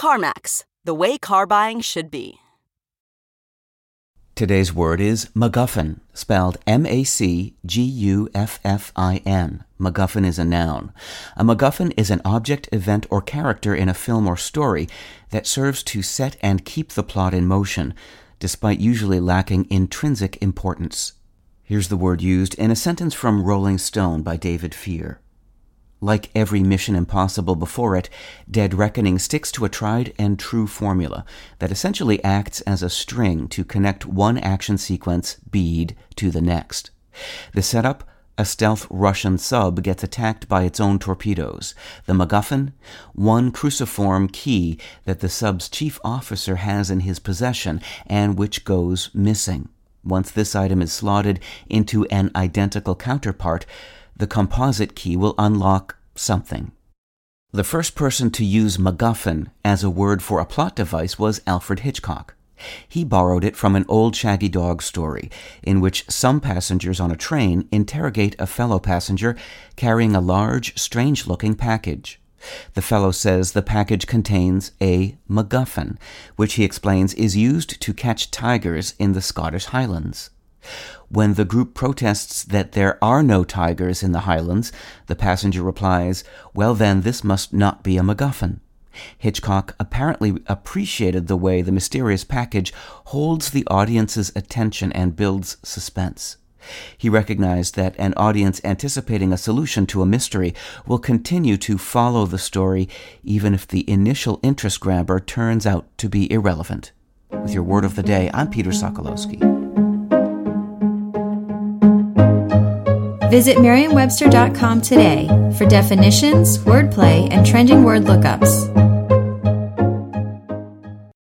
CarMax, the way car buying should be. Today's word is MacGuffin, spelled MacGuffin. MacGuffin is a noun. A MacGuffin is an object, event, or character in a film or story that serves to set and keep the plot in motion, despite usually lacking intrinsic importance. Here's the word used in a sentence from Rolling Stone by David Fear. Like every Mission Impossible before it, Dead Reckoning sticks to a tried and true formula that essentially acts as a string to connect one action sequence bead to the next. The setup: a stealth Russian sub gets attacked by its own torpedoes. The MacGuffin: one cruciform key that the sub's chief officer has in his possession and which goes missing. Once this item is slotted into an identical counterpart, the composite key will unlock something. The first person to use MacGuffin as a word for a plot device was Alfred Hitchcock. He borrowed it from an old Shaggy Dog story, in which some passengers on a train interrogate a fellow passenger carrying a large, strange-looking package. The fellow says the package contains a MacGuffin, which he explains is used to catch tigers in the Scottish Highlands. When the group protests that there are no tigers in the Highlands, the passenger replies, "Well then, this must not be a MacGuffin." Hitchcock apparently appreciated the way the mysterious package holds the audience's attention and builds suspense. He recognized that an audience anticipating a solution to a mystery will continue to follow the story even if the initial interest grabber turns out to be irrelevant. With your Word of the Day, I'm Peter Sokolowski. Visit Merriam-Webster.com today for definitions, wordplay, and trending word lookups.